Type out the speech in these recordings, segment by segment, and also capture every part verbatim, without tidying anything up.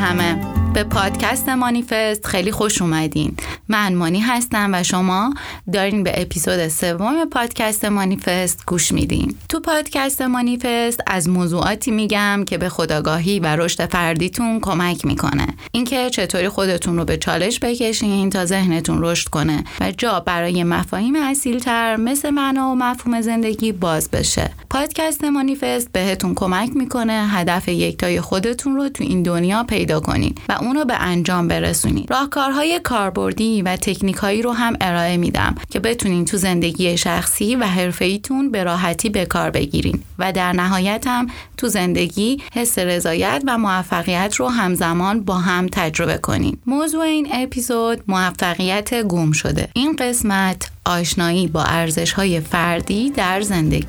همه. به پادکست مانیفست خیلی خوش اومدین. من مانی هستم و شما دارین به اپیزود سوم پادکست مانیفست گوش میدین. تو پادکست مانیفست از موضوعاتی میگم که به خودآگاهی و رشد فردیتون کمک میکنه. اینکه چطوری خودتون رو به چالش بکشین تا ذهنتون رشد کنه و جا برای مفاهیم اصیل‌تر مثل معنا و مفهوم زندگی باز بشه. پادکست مانیفست بهتون کمک میکنه هدف یکتای خودتون رو تو این دنیا پیدا کنین و اونو به انجام برسونید. راهکارهای کاربردی و تکنیکایی رو هم ارائه میدم که بتونین تو زندگی شخصی و حرفه‌ایتون به راحتی به کار بگیرین و در نهایت هم تو زندگی حس رضایت و موفقیت رو همزمان با هم تجربه کنین. موضوع این اپیزود موفقیت گم شده. این قسمت آشنایی با ارزش‌های فردی در زندگی.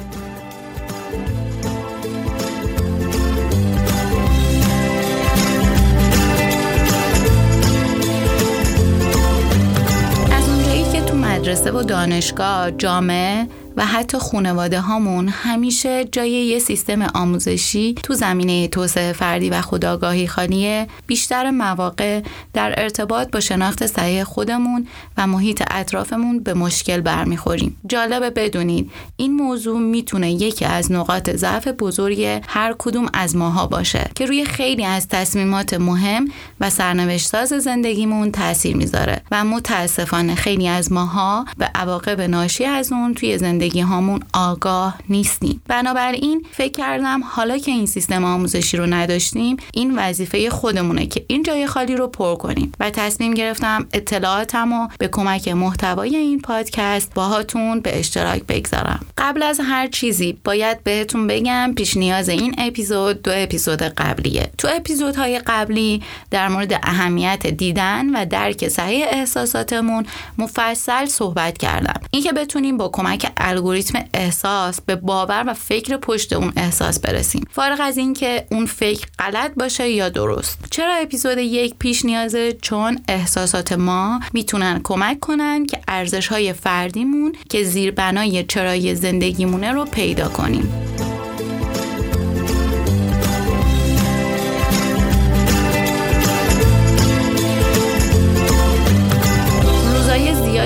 مدرسه و دانشگاه، جامعه و حتی خانواده هامون همیشه جای یه سیستم آموزشی تو زمینه توسعه فردی و خودآگاهی خالیه. بیشتر مواقع در ارتباط با شناخت صحیح خودمون و محیط اطرافمون به مشکل برمیخوریم. جالبه بدونید این موضوع میتونه یکی از نقاط ضعف بزرگ هر کدوم از ماها باشه که روی خیلی از تصمیمات مهم و سرنوشت‌ساز زندگیمون تاثیر میذاره و متاسفانه خیلی از ماها به عواقب ناشی از اون توی زندگی زندگی هامون آگاه نیستیم. بنابراین فکر کردم حالا که این سیستم آموزشی رو نداشتیم، این وظیفه خودمونه که این جای خالی رو پر کنیم و تصمیم گرفتم اطلاعاتمو به کمک محتوای این پادکست باهاتون به اشتراک بگذارم. قبل از هر چیزی باید بهتون بگم پیش نیاز این اپیزود دو اپیزود قبلیه. تو اپیزودهای قبلی در مورد اهمیت دیدن و درک صحیح احساساتمون مفصل صحبت کردم. اینکه بتونیم با کمک الگوریتم احساس به باور و فکر پشت اون احساس برسیم، فارغ از این که اون فکر غلط باشه یا درست. چرا اپیزود یک پیش نیازه؟ چون احساسات ما میتونن کمک کنن که ارزش‌های فردیمون که زیربنای چرای زندگیمونه رو پیدا کنیم.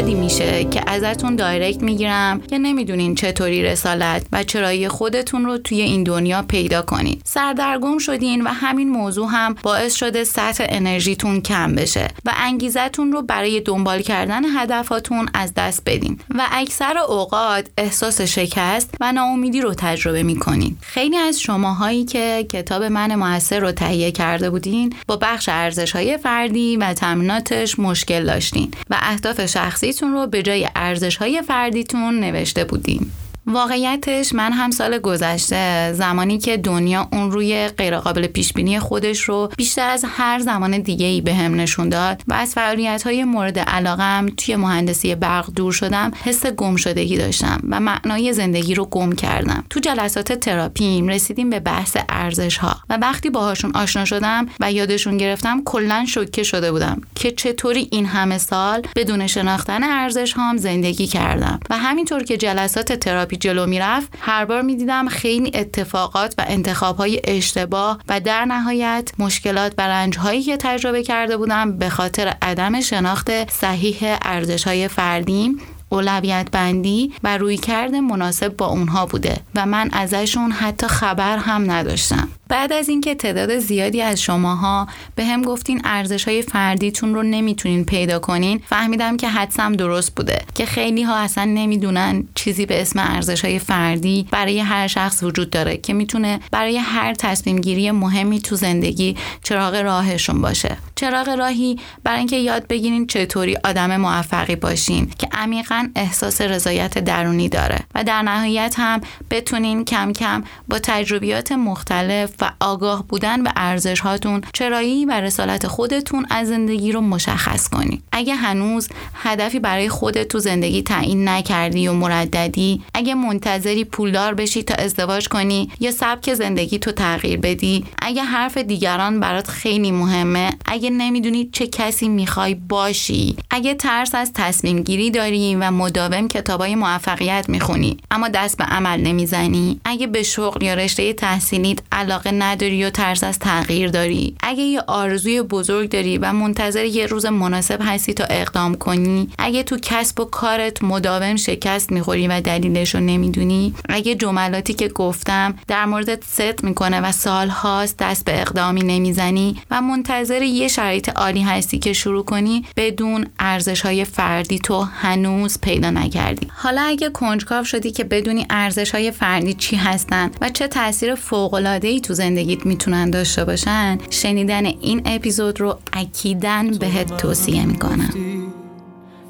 میشه که ازتون دایرکت میگیرم که نمیدونین چطوری رسالت و چرایی خودتون رو توی این دنیا پیدا کنین. سردرگم شدین و همین موضوع هم باعث شده سطح انرژیتون کم بشه و انگیزتون رو برای دنبال کردن هدفاتون از دست بدین و اکثر اوقات احساس شکست و ناامیدی رو تجربه میکنین. خیلی از شماهایی که کتاب من موثر رو تهیه کرده بودین با بخش ارزش‌های فردی و تامیناتش مشکل داشتین و اهداف شخصیتون رو به جای ارزش‌های فردیتون نوشته بودیم. واقعیتش من هم سال گذشته زمانی که دنیا اون روی غیرقابل پیشبینی خودش رو بیشتر از هر زمان دیگه‌ای بهم نشون داد و از فعالیت‌های مورد علاقه‌ام توی مهندسی برق دور شدم، حس گمشدگی داشتم و معنای زندگی رو گم کردم. تو جلسات تراپیم رسیدیم به بحث ارزش‌ها و وقتی باهاشون آشنا شدم و یادشون گرفتم کلاً شوکه شده بودم که چطوری این همه سال بدون شناختن ارزش‌هام زندگی کردم و همینطور که جلسات تراپی جلو میرفت هر بار میدیدم خیلی اتفاقات و انتخاب‌های اشتباه و در نهایت مشکلات و رنج‌هایی که تجربه کرده بودم به خاطر عدم شناخت صحیح ارزش‌های فردیم، اولویت بندی و رویکرد مناسب با اونها بوده و من ازشون حتی خبر هم نداشتم. بعد از اینکه تعداد زیادی از شماها به هم گفتین ارزش‌های فردیتون رو نمیتونین پیدا کنین، فهمیدم که حدسم درست بوده که خیلی ها اصلا نمیدونن چیزی به اسم ارزش‌های فردی برای هر شخص وجود داره که میتونه برای هر تصمیم گیری مهمی تو زندگی چراغ راهشون باشه. چراغ راهی برای اینکه یاد بگیرین چطوری آدم موفقی باشین که عمیقاً احساس رضایت درونی داره و در نهایت هم بتونین کم کم با تجربیات مختلف و آگاه بودن به ارزش هاتون چرایی و رسالت خودتون از زندگی رو مشخص کنید. اگه هنوز هدفی برای خودت تو زندگی تعیین نکردی و مرددی، اگه منتظری پولدار بشی تا ازدواج کنی یا سبک زندگی تو تغییر بدی، اگه حرف دیگران برات خیلی مهمه، اگه نمیدونی چه کسی میخوای باشی، اگه ترس از تصمیم گیری داری و مداوم کتابای موفقیت میخونی اما دست به عمل نمیزنی، اگه به شغل یا رشته تحصیلیت علاقه علاقه نداری و ترس از تغییر داری، اگه یه آرزوی بزرگ داری و منتظر یه روز مناسب هستی تا اقدام کنی، اگه تو کسب و کارت مداوم شکست میخوری و دلیلش رو نمیدونی، اگه جملاتی که گفتم در موردت صدق میکنه و سال‌هاست دست به اقدامی نمیزنی و منتظر یه شرایط عالی هستی که شروع کنی، بدون ارزش‌های فردی تو هنوز پیدا نکردی. حالا اگه کنجکاو شدی که بدونی ارزش‌های فردی چی هستن و چه تأثیر فوق‌العاده‌ای تو زندگیت میتونن داشته باشن، شنیدن این اپیزود رو اکیداً بهت توصیه میکنم.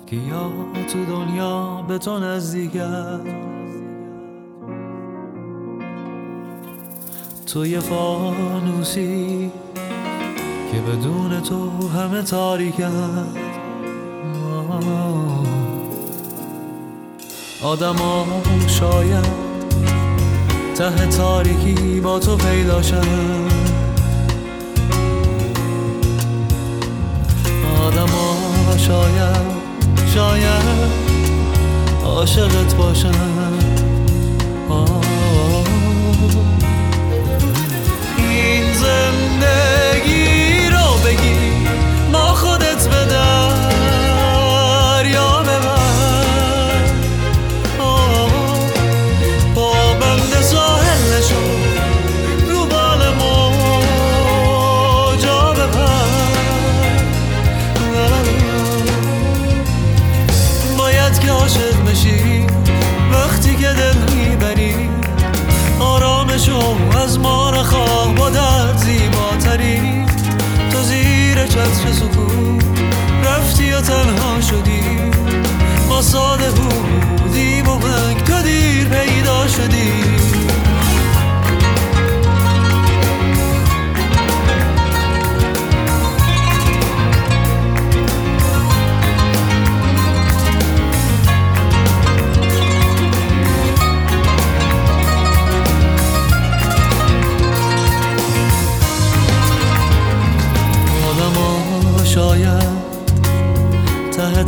که یا تو دنیا به تو نزدیکم، تو یه فانوسی که بدون تو همه تاریکم، آدم ها شاید ته تاریکی با تو پیدا شد، آدم ها شاید شاید عاشقت باشن، این زندگی رو بگی ما خودت به دریا ببر، با بند ساحل نشو رو بال موجا بپر، باید که عاشق بشی وقتی که دل میبری آرامشو از ما نخواه، با درد زیباتری تو زیر چتر سکون رفتی و تنها شدی، ما ساده بودیم و من تو دیر پیدا شدی،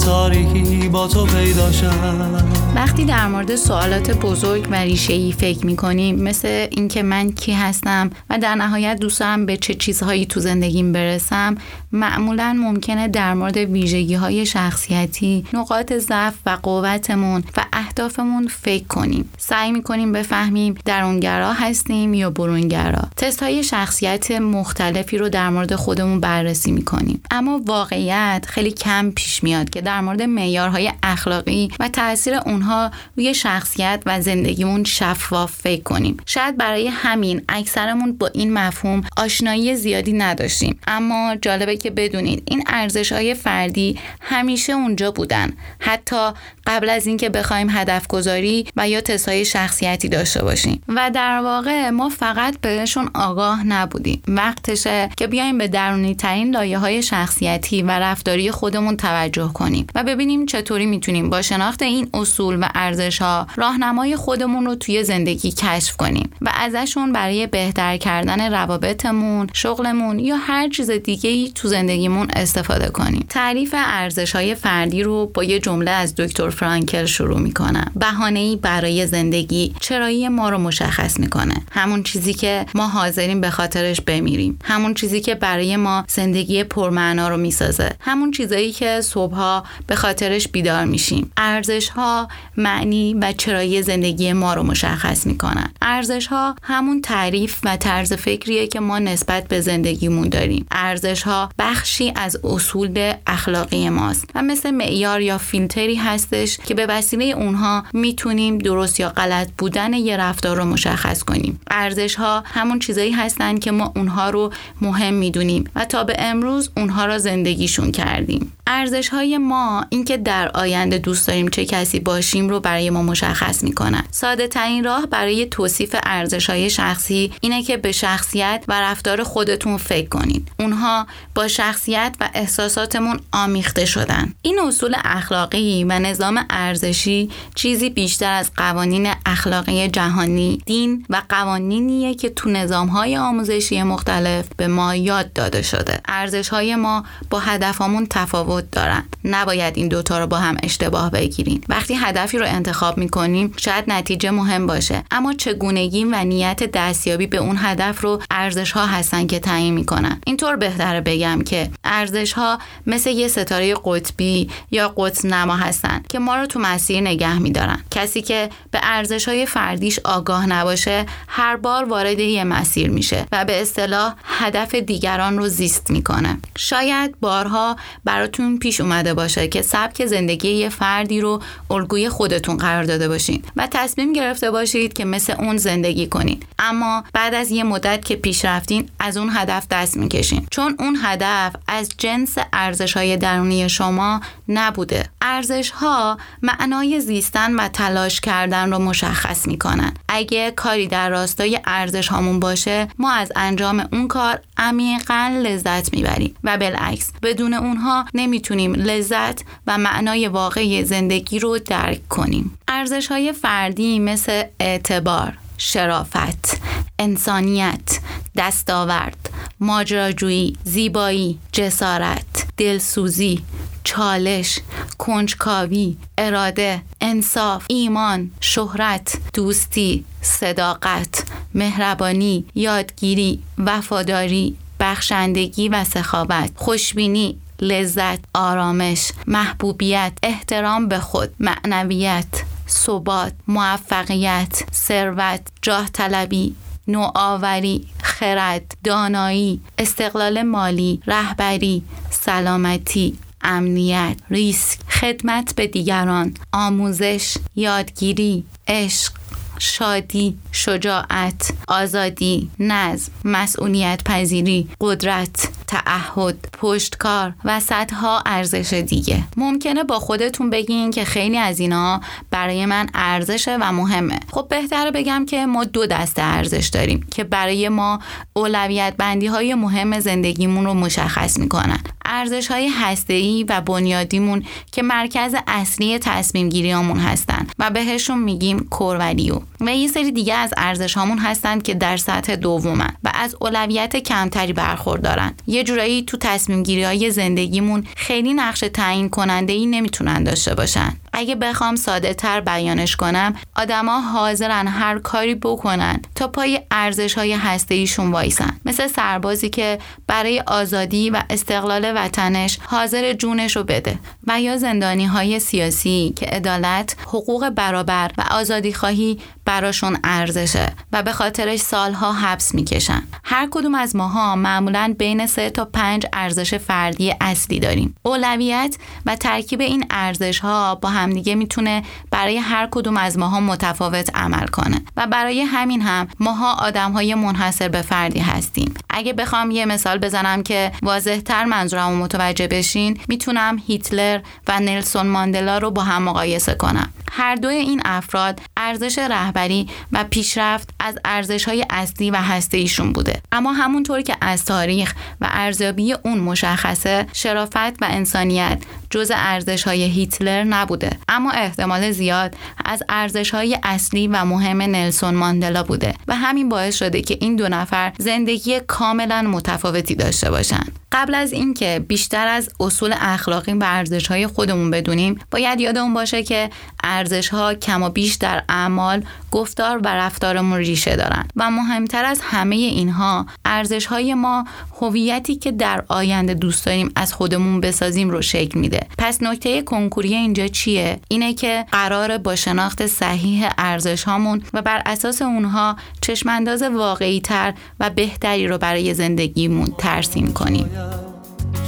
تاریکی با تو پیدا شد. وقتی در مورد سوالات بزرگ و ریشه‌ای فکر می‌کنیم، مثل اینکه من کی هستم و در نهایت دوست دارم به چه چیزهایی تو زندگیم برسم، معمولاً ممکنه در مورد ویژگی‌های شخصیتی، نقاط ضعف و قوتمون و اهدافمون فکر کنیم. سعی می‌کنیم بفهمیم درونگرا هستیم یا برونگرا. تست‌های شخصیت مختلفی رو در مورد خودمون بررسی می‌کنیم. اما واقعیت خیلی کم پیش میاد که در مورد معیارهای اخلاقی و تأثیر اونها روی شخصیت و زندگیمون شفاف فکر کنیم. شاید برای همین اکثرمون با این مفهوم آشنایی زیادی نداشتیم. اما جالبه که بدونید این ارزش‌های فردی همیشه اونجا بودن، حتی قبل از اینکه بخوایم هدف‌گذاری و یا تست‌های شخصیتی داشته باشیم و در واقع ما فقط بهشون آگاه نبودیم. وقتشه که بیایم به درونی‌ترین لایه‌های شخصیتی و رفتاری خودمون توجه کنیم و ببینیم چطوری میتونیم با شناخت این اصول و ارزش‌ها راهنمای خودمون رو توی زندگی کشف کنیم و ازشون برای بهتر کردن روابطمون، شغلمون یا هر چیز دیگه‌ای تو زندگیمون استفاده کنیم. تعریف ارزش‌های فردی رو با یه جمله از دکتر فرانکل شروع می‌کنم. بهانه‌ای برای زندگی چرایی ما رو مشخص می‌کنه. همون چیزی که ما حاضریم به خاطرش بمیریم، همون چیزی که برای ما زندگی پرمعنا رو می‌سازه، همون چیزایی که صبح‌ها به خاطرش بیدار میشیم. ارزش‌ها معنی و چرایی زندگی ما رو مشخص می‌کنن. ارزش‌ها همون تعریف و طرز فکریه که ما نسبت به زندگیمون داریم. ارزش‌ها بخشی از اصول اخلاقی ماست و مثل معیار یا فیلتری هستش که به وسیله اونها میتونیم درست یا غلط بودن یه رفتار رو مشخص کنیم. ارزش‌ها همون چیزایی هستن که ما اونها رو مهم میدونیم و تا به امروز اونها رو زندگیشون کردیم. ارزش‌های ما اینکه در آینده دوست داریم چه کسی باشیم رو برای ما مشخص می‌کنن. ساده‌ترین راه برای توصیف ارزش‌های شخصی اینه که به شخصیت و رفتار خودتون فکر کنید. اونها با شخصیت و احساساتمون آمیخته شدن. این اصول اخلاقی و نظام ارزشی چیزی بیشتر از قوانین اخلاقی جهانی، دین و قوانینیه که تو نظام‌های آموزشی مختلف به ما یاد داده شده. ارزش‌های ما با هدفمون تفاوت تفاوت دارن. نباید این دوتا رو با هم اشتباه بگیرین. وقتی هدفی رو انتخاب میکنیم شاید نتیجه مهم باشه، اما چگونگی و نیت دستیابی به اون هدف رو ارزش ها هستن که تعیین میکنن. اینطور بهتره بگم که ارزش ها مثل یه ستاره قطبی یا قطب نما هستن که ما رو تو مسیر نگه میدارن. کسی که به ارزش های فردیش آگاه نباشه هر بار وارد یه مسیر میشه و به اصطلاح هدف دیگران رو زیست میکنه. شاید بارها براتون پیش اومده باشه که سبک زندگی یه فردی رو الگوی خودتون قرار داده باشین و تصمیم گرفته باشید که مثل اون زندگی کنین، اما بعد از یه مدت که پیش رفتین از اون هدف دست میکشین، چون اون هدف از جنس ارزش‌های درونی شما نبوده. ارزش‌ها معنای زیستن و تلاش کردن رو مشخص میکنن. اگه کاری در راستای ارزش هامون باشه ما از انجام اون کار عمیقاً لذت میبریم و بالعکس بدون اونها نمیتونیم لذت و معنای واقعی زندگی رو درک کنیم. ارزش‌های فردی مثل اعتبار، شرافت، انسانیت، دستاورد، ماجراجویی، زیبایی، جسارت، دلسوزی، چالش، کنجکاوی، اراده، انصاف، ایمان، شهرت، دوستی، صداقت، مهربانی، یادگیری، وفاداری، بخشندگی و سخاوت، خوشبینی، لذت، آرامش، محبوبیت، احترام به خود، معنویت، ثبات، موفقیت، ثروت، جاه طلبی، نوآوری، خرد، دانایی، استقلال مالی، رهبری، سلامتی، امنیت، ریسک، خدمت به دیگران، آموزش، یادگیری، عشق، شادی، شجاعت، آزادی، نظم، مسئولیت پذیری، قدرت، تعهد، پشتکار و صدها ارزش دیگه. ممکنه با خودتون بگین که خیلی از اینا برای من ارزشه و مهمه. خب بهتره بگم که ما دو دسته ارزش داریم که برای ما اولویت بندی های مهم زندگیمون رو مشخص میکنن. ارزش های هسته‌ای و بنیادیمون که مرکز اصلی تصمیم گیریامون هستن و بهشون میگیم کور ولیو، و یه سری دیگه از ارزش هامون هستن که در سطح دومن و از اولویت کمتری برخوردارن. یه جورایی تو تصمیم گیری های زندگیمون خیلی نقش تعیین کننده ای نمیتونن داشته باشن. اگه بخوام ساده تر بیانش کنم، آدما حاضرن هر کاری بکنن تا پای ارزش های هسته‌ایشون وایسن، مثل سربازی که برای آزادی و استقلال وطنش حاضر جونش رو بده، و یا زندانی های سیاسی که عدالت، حقوق برابر و آزادی خواهی براشون ارزشه و به خاطرش سالها حبس میکشن. هر کدوم از ماها معمولاً بین سه تا پنج ارزش فردی اصلی داریم. اولویت و ترکیب این ارزش ها با همدیگه میتونه برای هر کدوم از ماها متفاوت عمل کنه و برای همین هم ماها آدمهای منحصر به فردی هستیم. اگه بخوام یه مثال بزنم که واضح‌تر منظورمو متوجه بشین، میتونم هیتلر و نلسون ماندلا رو با هم مقایسه کنم. هر دوی این افراد ارزش رهبری و پیشرفت از ارزش‌های اصلی و هسته‌ایشون بوده، اما همونطور که از تاریخ و ارزیابی اون مشخصه، شرافت و انسانیت جزء ارزش‌های هیتلر نبوده، اما احتمال زیاد از ارزش‌های اصلی و مهم نلسون ماندلا بوده و همین باعث شده که این دو نفر زندگی کاملا متفاوتی داشته باشن. قبل از اینکه بیشتر از اصول اخلاقی و ارزش‌های خودمون بدونیم، باید یادمون باشه که ارزش‌ها کم و بیش در اعمال، گفتار و رفتارمون ریشه دارن و مهمتر از همه اینها، ارزش‌های ما هویتی که در آینده دوست داریم از خودمون بسازیم رو شکل میده. پس نکته کنکوری اینجا چیه؟ اینه که قراره با شناخت صحیح ارزش‌هامون و بر اساس اونها چشم‌انداز واقعی‌تر و بهتری رو برای زندگیمون ترسیم کنیم.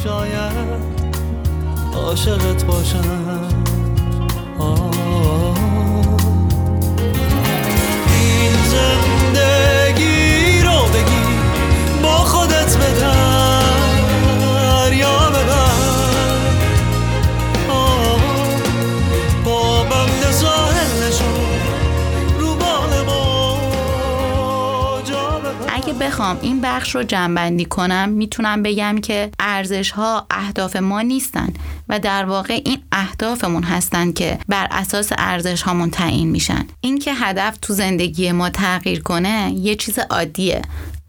شاید عاشقت باشم، این زندگی رو بگی با خودت بدر یا ببر، با بند ساحل شو رو بال ما جا ببر. اگه بخوام این بخش رو جمع‌بندی کنم، میتونم بگم که ارزش‌ها اهداف ما نیستن و در واقع این اهدافمون هستن که بر اساس ارزش هامون تعیین میشن. این که هدف تو زندگی ما تغییر کنه یه چیز عادیه،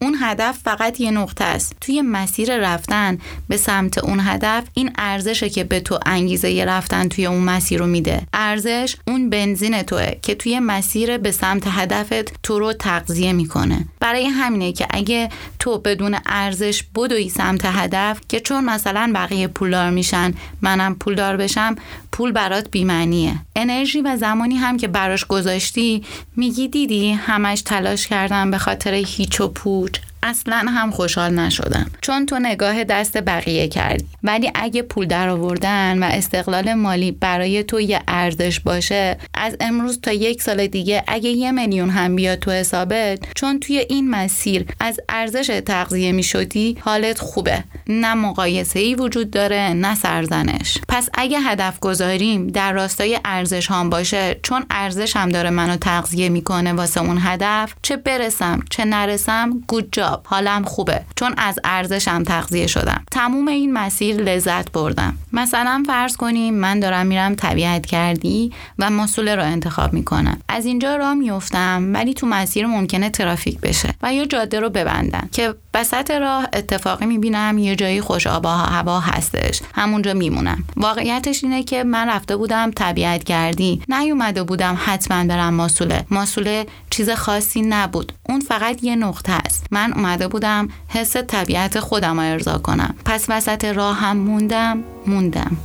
اون هدف فقط یه نقطه است. توی مسیر رفتن به سمت اون هدف، این ارزشه که به تو انگیزه ی رفتن توی اون مسیر رو میده. ارزش اون بنزین توئه که توی مسیر به سمت هدفت تو رو تغذیه میکنه. برای همینه که اگه تو بدون ارزش بدوی سمت هدف که چون مثلا بقیه پولدار میشن منم پولدار بشم، پول برات بی‌معنیه. انرژی و زمانی هم که براش گذاشتی میگی دیدی همش تلاش کردم به خاطر هیچ و پوچ، اصلا هم خوشحال نشدم. چون تو نگاه دست بقیه کردی. ولی اگه پول در آوردن و استقلال مالی برای تو یه ارزش باشه، از امروز تا یک سال دیگه اگه یه میلیون هم بیاد تو حسابت، چون توی این مسیر از ارزش تغذیه می شدی، حالت خوبه. نه مقایسه‌ای وجود داره، نه سرزنش. پس اگه هدف گذاریم در راستای ارزش هم باشه، چون ارزش هم داره منو تغذیه میکنه واسه اون هدف، چه برسم چه نرسم گود جاب، حالم خوبه چون از ارزشم تغذیه شدم. تموم این مسیر لذت بردم. مثلا فرض کنیم من دارم میرم طبیعت گردی و مسوله رو انتخاب میکنم. از اینجا راه میافتم ولی تو مسیر ممکنه ترافیک بشه و یا جاده رو ببندن که وسط راه اتفاقی میبینم یه جایی خوش آب و هوا هستش، همونجا میمونم. واقعیتش اینه که من رفته بودم طبیعت گردی، نیومده بودم حتما برم مسوله. مسوله چیز خاصی نبود، اون فقط یه نقطه است. من اومده بودم حس طبیعت خودم رو ارضا کنم. پس وسط راه هم موندم موندم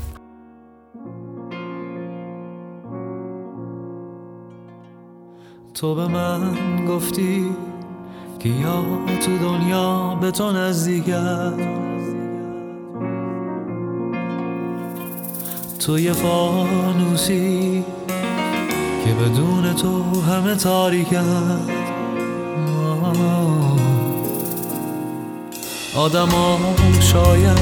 تو به من گفتی که یا تو دنیا به تو نزدیکه، تو یه فانوسی که بدون تو همه تاریکه. آدم ها شاید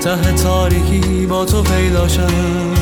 ته تاریکی با تو پیدا شد.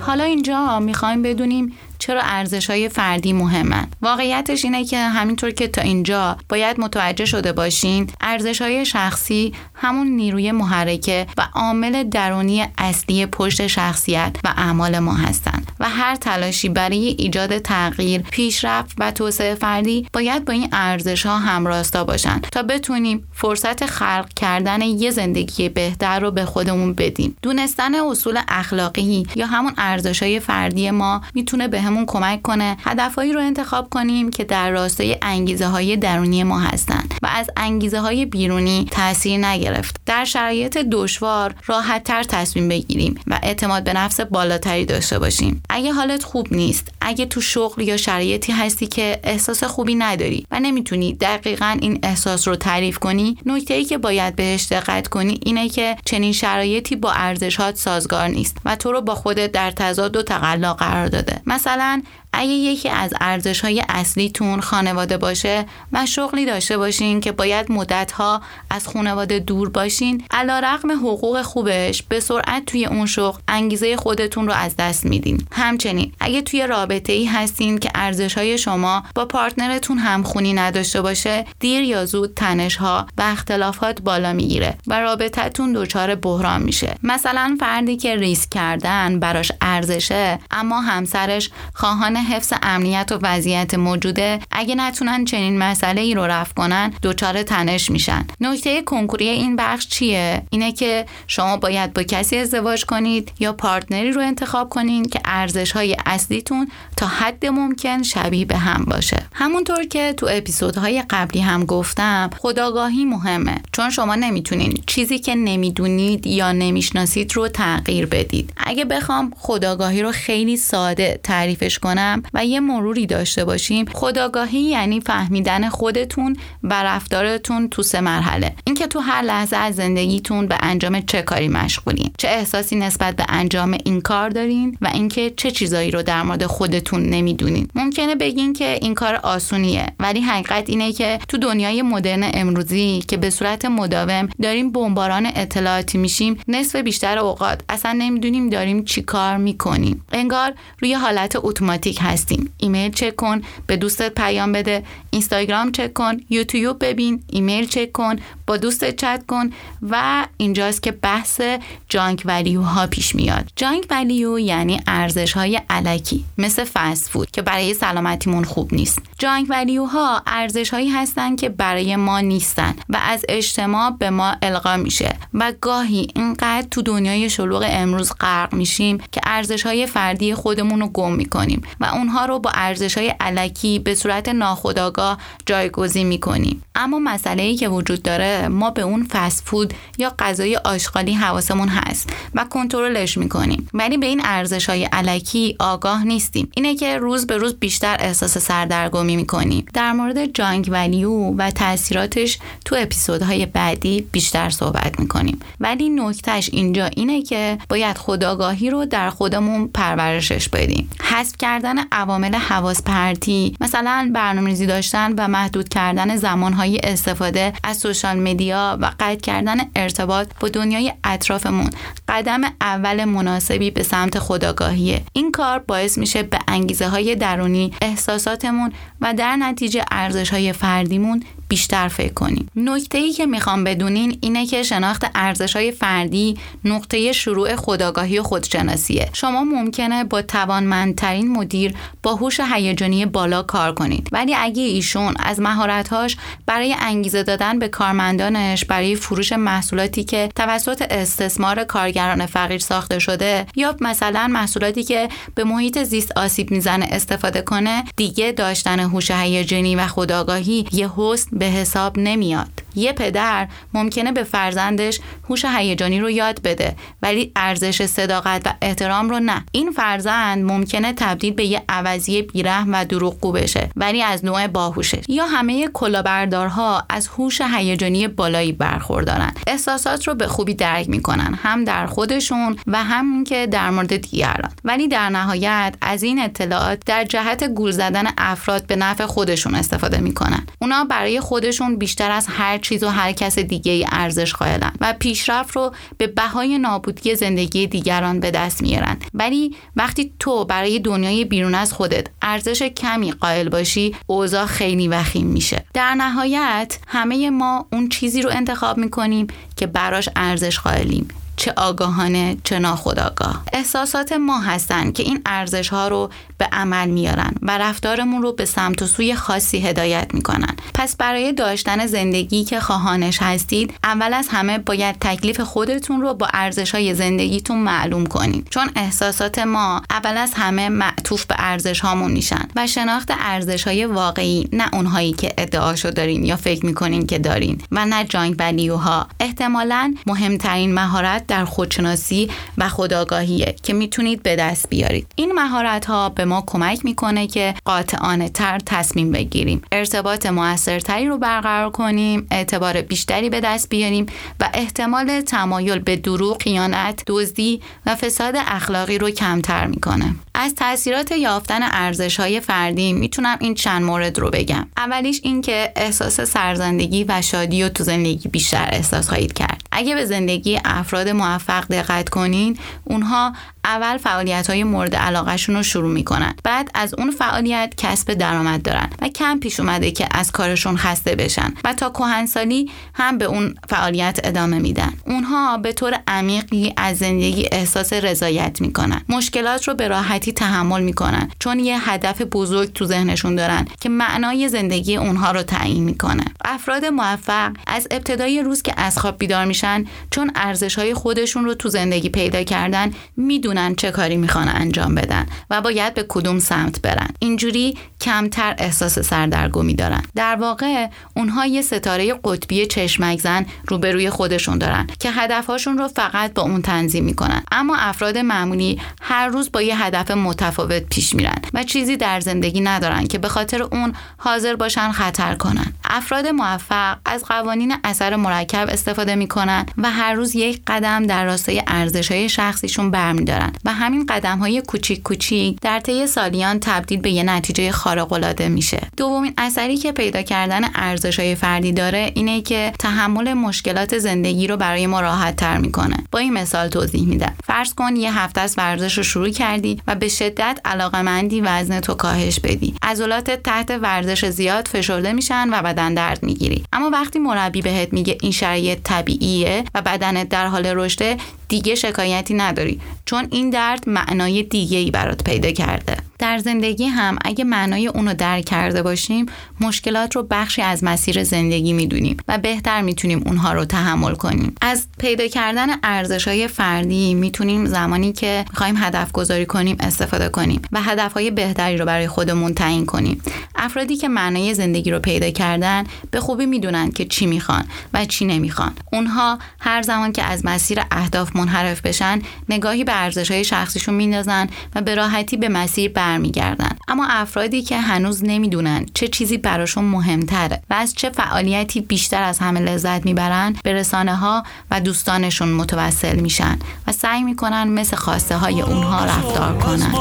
حالا اینجا میخوایم بدونیم چرا ارزش‌های فردی مهمن. واقعیتش اینه که همینطور که تا اینجا باید متوجه شده باشین، ارزش‌های شخصی همون نیروی محرکه و عامل درونی اصلی پشت شخصیت و اعمال ما هستن و هر تلاشی برای ایجاد تغییر، پیشرفت و توسعه فردی باید با این ارزش‌ها همراستا باشن تا بتونیم فرصت خلق کردن یه زندگی بهتر رو به خودمون بدیم. دونستن اصول اخلاقی یا همون ارزش‌های فردی ما میتونه به همون کمک کنه هدفهایی رو انتخاب کنیم که در راستای انگیزه‌های درونی ما هستن و از انگیزه‌های بیرونی تأثیر نگرفت. در شرایط دشوار راحت‌تر تصمیم بگیریم و اعتماد به نفس بالاتری داشته باشیم. اگه حالت خوب نیست، اگه تو شغل یا شرایطی هستی که احساس خوبی نداری و نمیتونی دقیقاً این احساس رو تعریف کنی، نکته‌ای که باید بهش دقت کنی اینه که چنین شرایطی با ارزشات سازگار نیست و تو رو با خودت در تضاد و تقلا قرار داده. مثلا مثلا اگه یکی از ارزش‌های اصلیتون خانواده باشه و شغلی داشته باشین که باید مدت‌ها از خانواده دور باشین، علی‌رغم حقوق خوبش به سرعت توی اون شغل انگیزه خودتون رو از دست میدین. همچنین اگه توی رابطه‌ای هستین که ارزش‌های شما با پارتنرتون همخونی نداشته باشه، دیر یا زود تنش‌ها و اختلافات بالا میگیره و رابطه‌تون دچار بحران میشه. مثلا فردی که ریسک کردن براش ارزشه اما همسرش خواهان حفظ امنیت و وضعیت موجوده، اگه نتونن چنین مسئله ای رو رفع کنن دچار تنش میشن. نکته کنکوری این بخش چیه؟ اینه که شما باید با کسی ازدواج کنید یا پارتنری رو انتخاب کنین که ارزش های اصلیتون تا حد ممکن شبیه به هم باشه. همونطور که تو اپیزودهای قبلی هم گفتم، خودآگاهی مهمه چون شما نمیتونین چیزی که نمیدونید یا نمیشناسید رو تغییر بدید. اگه بخوام خودآگاهی رو خیلی ساده تعریفش کنم و یه مروری داشته باشیم، خودآگاهی یعنی فهمیدن خودتون و رفتارتون تو سه مرحله. اینکه تو هر لحظه از زندگیتون به انجام چه کاری مشغولین، چه احساسی نسبت به انجام این کار دارین و اینکه چه چیزایی رو در مورد خودتون نمیدونین. ممکنه بگین که این کار آسونیه، ولی حقیقت اینه که تو دنیای مدرن امروزی که به صورت مداوم داریم بمباران اطلاعاتی میشیم، نصف بیشتر اوقات اصلا نمیدونیم داریم چیکار میکنیم. انگار روی حالت اتوماتیک هستیم. ایمیل چک کن، به دوستت پیام بده، اینستاگرام چک کن، یوتیوب ببین، ایمیل چک کن، با دوستت چت کن. و اینجاست که بحث جانک ولیو ها پیش میاد. جانک ولیو یعنی ارزش های الکی مثل فست فود که برای سلامتیمون خوب نیست. جانک ولیو ها ارزش هایی هستن که برای ما نیستن و از اجتماع به ما القا میشه و گاهی اینقدر تو دنیای شلوغ امروز غرق میشیم که ارزش های فردی خودمون رو گم میکنیم و اونها رو با ارزش های الکی به صورت ناخودآگاه جایگزین میکنیم. اما مسئله‌ای که وجود داره، ما به اون فست فود یا غذای آشغالی حواسمون هست و کنترلش میکنیم، ولی به این ارزش‌های الکی آگاه نیستیم. اینه که روز به روز بیشتر احساس سردرگمی میکنیم. در مورد جانک ولیو و تاثیراتش تو اپیزودهای بعدی بیشتر صحبت میکنیم، ولی نکتهش اینجا اینه که باید خودآگاهی رو در خودمون پرورشش بدیم. حذف کردن عوامل حواس پرتی، مثلا برنامه‌ریزی داشتن و محدود کردن زمانهای استفاده از سوشال مدیا و قطع کردن ارتباط با دنیای اطرافمون قدم اول مناسبی به سمت خودآگاهیه. این کار باعث میشه به انگیزه های درونی، احساساتمون و در نتیجه ارزش های فردیمون بیشتر فکر کنیم. نکته‌ای که میخوام بدونین اینه که شناخت ارزش‌های فردی نقطه شروع خودآگاهی و خودشناسیه. شما ممکنه با توانمندترین مدیر با هوش هیجانی بالا کار کنید، ولی اگه ایشون از مهارت‌هاش برای انگیزه دادن به کارمندانش، برای فروش محصولاتی که توسط استثمار کارگران فقیر ساخته شده یا مثلا محصولاتی که به محیط زیست آسیب میزنه استفاده کنه، دیگه داشتن هوش هیجانی و خودآگاهی یه هوست به حساب نمیاد. یه پدر ممکنه به فرزندش هوش هیجانی رو یاد بده، ولی ارزش صداقت و احترام رو نه. این فرزند ممکنه تبدیل به یه عوضی بی‌رحم و دروغگو بشه، ولی از نوع باهوشه. یا همه کلاهبردارها از هوش هیجانی بالایی برخوردارن. احساسات رو به خوبی درک میکنن، هم در خودشون و هم که در مورد دیگران، ولی در نهایت از این اطلاعات در جهت گول زدن افراد به نفع خودشون استفاده میکنن. اونا برای خودشون بیشتر از هر چیز و هر کس دیگه ارزش قائلن و پیشرفت رو به بهای نابودی زندگی دیگران به دست میارن. ولی وقتی تو برای دنیای بیرون از خودت ارزش کمی قائل باشی، اوضاع خیلی وخیم میشه. در نهایت همه ما اون چیزی رو انتخاب میکنیم که براش ارزش قائلیم، چه آگاهانه چه ناخودآگاه. احساسات ما هستن که این ارزش ها رو به عمل میارن و رفتارمون رو به سمت و سوی خاصی هدایت میکنن. پس برای داشتن زندگی که خواهانش هستید، اول از همه باید تکلیف خودتون رو با ارزش های زندگیتون معلوم کنید، چون احساسات ما اول از همه معطوف به ارزش هامون میشن و شناخت ارزش های واقعی، نه اونهایی که ادعاشو دارین یا فکر میکنین که دارین و نه جانک ولیوها، احتمالاً مهمترین مهارت در خودشناسی و خودآگاهیه که میتونید به دست بیارید. این مهارت‌ها به ما کمک میکنه که قاطعانه‌تر تصمیم بگیریم، ارتباط موثرتری رو برقرار کنیم، اعتبار بیشتری به دست بیاریم و احتمال تمایل به دروغ، خیانت، دزدی و فساد اخلاقی رو کمتر میکنه. از تأثیرات یافتن ارزش‌های فردی میتونم این چند مورد رو بگم. اولیش این که احساس سرزندگی و شادی رو تو زندگی بیشتر احساس خواهید کرد. اگه به زندگی افراد موفق دقت کنین، اونها اول فعالیت‌های مورد علاقه‌شون رو شروع می‌کنن، بعد از اون فعالیت کسب درآمد دارن و کم پیش اومده که از کارشون خسته بشن و تا کهنسالی هم به اون فعالیت ادامه میدن. اونها به طور عمیقی از زندگی احساس رضایت می‌کنن، مشکلات رو به راحتی تحمل می‌کنن، چون یه هدف بزرگ تو ذهنشون دارن که معنای زندگی اونها رو تعیین می‌کنه. افراد موفق از ابتدای روز که از خواب بیدار میشن، چون ارزش‌های خودشون رو تو زندگی پیدا کردن، میدونن چه کاری میخوان انجام بدن و باید به کدوم سمت برن. اینجوری کمتر احساس سردرگمی دارن. در واقع اونها یه ستاره قطبی چشمک زن روبروی خودشون دارن که هدفهاشون رو فقط با اون تنظیم میکنن. اما افراد معمولی هر روز با یه هدف متفاوت پیش میرن و چیزی در زندگی ندارن که به خاطر اون حاضر باشن خطر کنن. افراد موفق از قوانین اثر مرکب استفاده میکنن و هر روز یک قدم در راستای ارزش‌های شخصیشون برمی‌دارن و همین قدم‌های کوچیک کوچیک در طی سالیان تبدیل به یه نتیجه خارق خارق‌العاده میشه. دومین اثری که پیدا کردن ارزش‌های فردی داره اینه که تحمل مشکلات زندگی رو برای ما راحت‌تر میکنه. با این مثال توضیح میدم. فرض کن یه هفته از ورزش رو شروع کردی و به شدت علاقه‌مندی وزن تو کاهش بدی. عضلاتت تحت ورزش زیاد فشرده میشن و بدن درد میگیری. اما وقتی مربی بهت میگه این شرایط طبیعیه و بدنت در حال رشد، دیگه شکایتی نداری، چون این درد معنای دیگه‌ای برات پیدا کرده. در زندگی هم اگه معنای اونو درک کرده باشیم، مشکلات رو بخشی از مسیر زندگی میدونیم و بهتر میتونیم اونها رو تحمل کنیم. از پیدا کردن ارزش‌های فردی میتونیم زمانی که می‌خوایم هدف گذاری کنیم استفاده کنیم و هدف‌های بهتری رو برای خودمون تعیین کنیم. افرادی که معنای زندگی رو پیدا کردن به خوبی میدونن که چی میخوان و چی نمیخوان. اونها هر زمان که از مسیر اهداف منحرف بشن، نگاهی به ارزش‌های شخصیشون میندازن و به راحتی به مسیر برمیگردن. اما افرادی که هنوز نمیدونن چه چیزی براشون مهمتره و از چه فعالیتی بیشتر از همه لذت میبرن، به رسانه‌ها و دوستانشون متوسل میشن و سعی میکنن مثل خواسته های اونها رفتار کنن.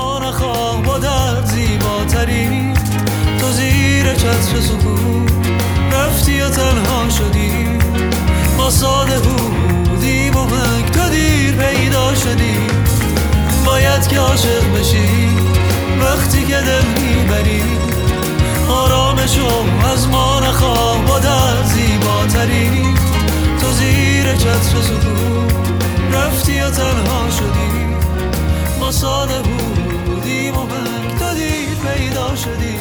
تو زیر کتف سکون رفتی یا تنها شدی، ما ساده بودیم و مک تا دیر پیدا شدی. باید که عاشق بشی وقتی که دل میبری، آرامشو از ما نخواه، با در زیباتری. تو زیر کتف سکون رفتی یا تنها شدی، ما ساده بودیم و مک تا دیر پیدا شدی.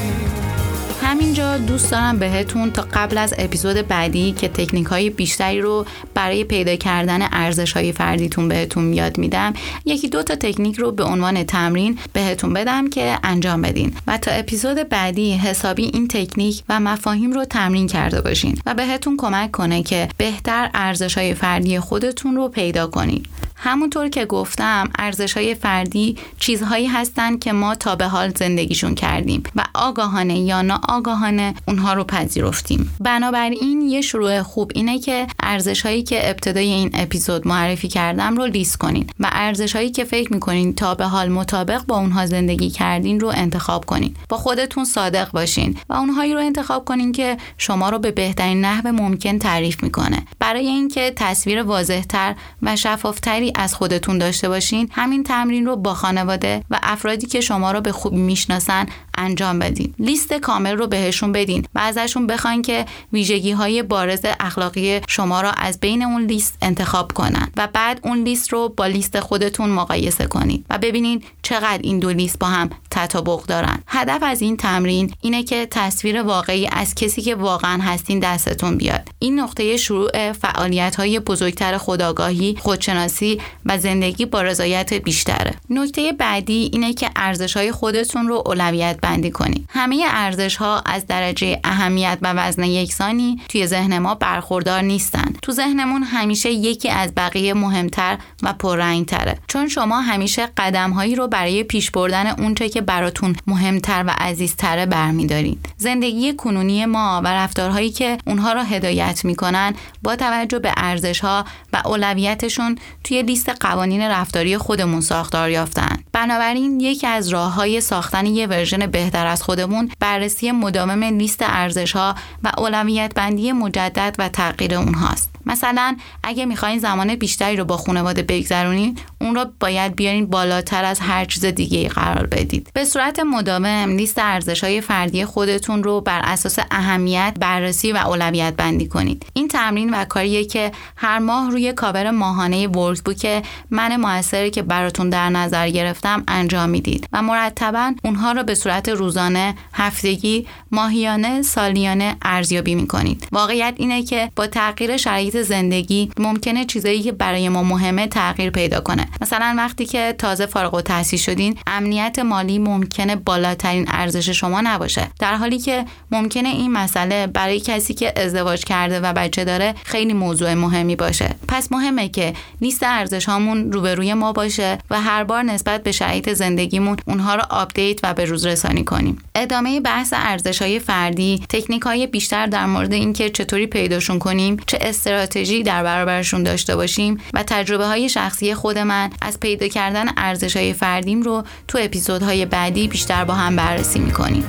همینجا دوست دارم بهتون تا قبل از اپیزود بعدی که تکنیک‌های بیشتری رو برای پیدا کردن ارزش‌های فردیتون بهتون یاد میدم، یکی دو تا تکنیک رو به عنوان تمرین بهتون بدم که انجام بدین و تا اپیزود بعدی حسابی این تکنیک و مفاهیم رو تمرین کرده باشین و بهتون کمک کنه که بهتر ارزش‌های فردی خودتون رو پیدا کنین. همونطور که گفتم، ارزش‌های فردی چیزهایی هستن که ما تا به حال زندگیشون کردیم و آگاهانه یا ناآگاهانه اونها رو پذیرفتیم. بنابراین یه شروع خوب اینه که ارزش‌هایی که ابتدای این اپیزود معرفی کردم رو لیست کنین و ارزش‌هایی که فکر می‌کنین تا به حال مطابق با اونها زندگی کردین رو انتخاب کنین. با خودتون صادق باشین و اونهایی رو انتخاب کنین که شما رو به بهترین نحو ممکن تعریف می‌کنه. برای اینکه تصویر واضح‌تر و شفاف‌تری از خودتون داشته باشین، همین تمرین رو با خانواده و افرادی که شما رو به خوبی میشناسن انجام بدین. لیست کامل رو بهشون بدین و ازشون بخواین که ویژگی‌های بارز اخلاقی شما را از بین اون لیست انتخاب کنن و بعد اون لیست رو با لیست خودتون مقایسه کنید و ببینین چقدر این دو لیست با هم تطابق دارن. هدف از این تمرین اینه که تصویر واقعی از کسی که واقعا هستین دستتون بیاد. این نقطه شروع فعالیت‌های بزرگتر خودآگاهی، خودشناسی و زندگی با رضایت بیشتره. نکته بعدی اینه که ارزش‌های خودتون رو اولویت بندی کنید. همه ارزش‌ها از درجه اهمیت و وزن یکسانی توی ذهن ما برخوردار نیستن. تو ذهنمون همیشه یکی از بقیه مهمتر و پررنگ‌تره. چون شما همیشه قدم‌هایی رو برای پیش بردن اونچه که براتون مهمتر و عزیزتره برمی‌دارید. زندگی کنونی ما و رفتارهایی که اونها رو هدایت می‌کنن با توجه به ارزش‌ها و اولویتشون توی لیست قوانین رفتاری خودمون ساختار یافتن. بنابراین یکی از راه‌های ساختن یه ورژن بهتر از خودمون بررسی مداوم لیست ارزش‌ها و اولویت بندی مجدد و تغییر اونهاست. مثلا اگه میخواین زمان بیشتری رو با خانواده بگذرونین، اون رو باید بیارین بالاتر از هر چیز دیگه‌ای قرار بدید. به صورت مداوم لیست ارزش‌های فردی خودتون رو بر اساس اهمیت بررسی و اولویت بندی کنید. این تمرین و کاریه که هر ماه روی کاور ماهانه ورکبوک من موثره که براتون در نظر گرفتم انجام میدید و مرتباً اونها رو به صورت روزانه، هفتگی، ماهیانه، سالیانه ارزیابی می‌کنید. واقعیت اینه که با تغییر شرایط زندگی ممکنه چیزایی که برای ما مهمه تغییر پیدا کنه. مثلا وقتی که تازه فارغ التحصیل شدین، امنیت مالی ممکنه بالاترین ارزش شما نباشه، در حالی که ممکنه این مسئله برای کسی که ازدواج کرده و بچه داره خیلی موضوع مهمی باشه. پس مهمه که لیست ارزش هامون روبروی ما باشه و هر بار نسبت به شرایط زندگیمون اونها رو آپدیت و به روز رسانی کنیم. ادامه بحث ارزش‌های فردی، تکنیک‌های بیشتر در مورد اینکه چطوری پیداشون کنیم، چه استراتژی استراتژی در برابرشون داشته باشیم و تجربه‌های شخصی خود من از پیدا کردن ارزش‌های فردیم رو تو اپیزودهای بعدی بیشتر با هم بررسی می‌کنیم.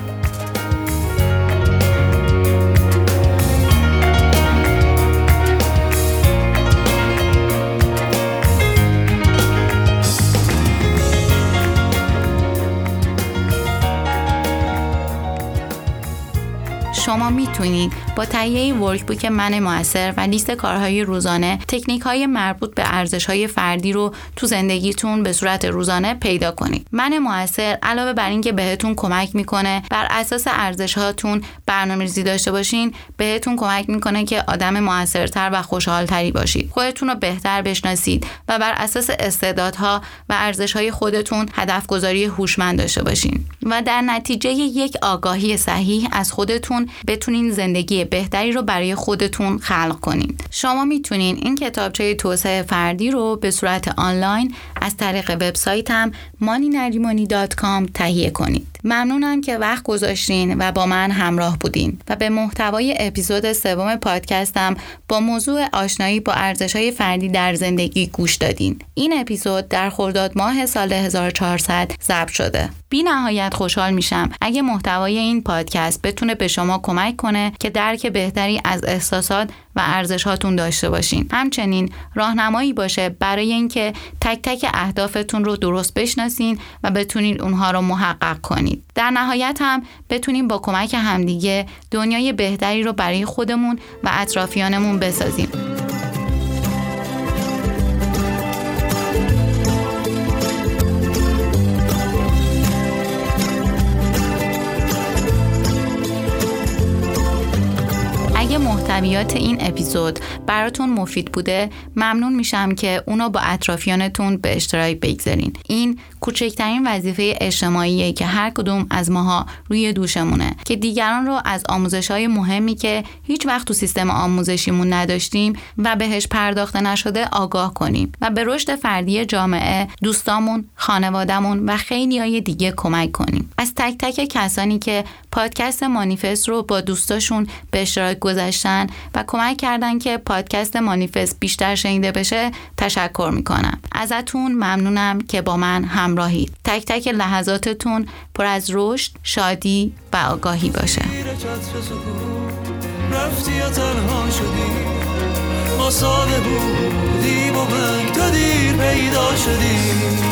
شما میتونید با تهیه ورکبوک من موثر و لیست کارهای روزانه تکنیک‌های مربوط به ارزش‌های فردی رو تو زندگیتون به صورت روزانه پیدا کنید. من موثر علاوه بر اینکه بهتون کمک میکنه بر اساس ارزش‌هاتون برنامه‌ریزی داشته باشین، بهتون کمک میکنه که آدم موثرتر و خوشحال‌تری باشید. خودتون رو بهتر بشناسید و بر اساس استعدادها و ارزش‌های خودتون هدف‌گذاری هوشمند داشته باشین و در نتیجه یک آگاهی صحیح از خودتون بتونین زندگی بهتری رو برای خودتون خلق کنین. شما میتونین این کتابچه توسعه فردی رو به صورت آنلاین از طریق وبسایتم مانی نریمانی دات کام تهیه کنید. ممنونم که وقت گذاشتین و با من همراه بودین و به محتوای اپیزود سوم پادکستم با موضوع آشنایی با ارزش‌های فردی در زندگی گوش دادین. این اپیزود در خرداد ماه سال هزار و چهارصد ضبط شده. بی نهایت خوشحال میشم اگه محتوای این پادکست بتونه به شما کمک کنه که درک بهتری از احساسات و ارزش‌هاتون داشته باشین. همچنین راهنمایی باشه برای اینکه تک تک اهدافتون رو درست بشناسین و بتونین اونها رو محقق کنید. در نهایت هم بتونیم با کمک همدیگه دنیای بهتری رو برای خودمون و اطرافیانمون بسازیم. محتویات این اپیزود براتون مفید بوده، ممنون میشم که اونو با اطرافیانتون به اشتراک بگذارین. این کوچکترین وظیفه اجتماعیه که هر کدوم از ماها روی دوشمونه که دیگران رو از آموزش‌های مهمی که هیچ وقت تو سیستم آموزشیمون نداشتیم و بهش پرداخته نشده آگاه کنیم و به رشد فردی جامعه، دوستامون، خانوادهمون و خیلیای دیگه کمک کنیم. از تک تک کسانی که پادکست مانیفست رو با دوستاشون به اشتراک گذاشتن و کمک کردن که پادکست مانیفست بیشتر شنیده بشه تشکر می‌کنم. ازتون ممنونم که با من همراهید. تک تک لحظاتتون پر از رشد، شادی و آگاهی باشه. ما ساده بودیم و بنگ تا دیر پیدا شدیم.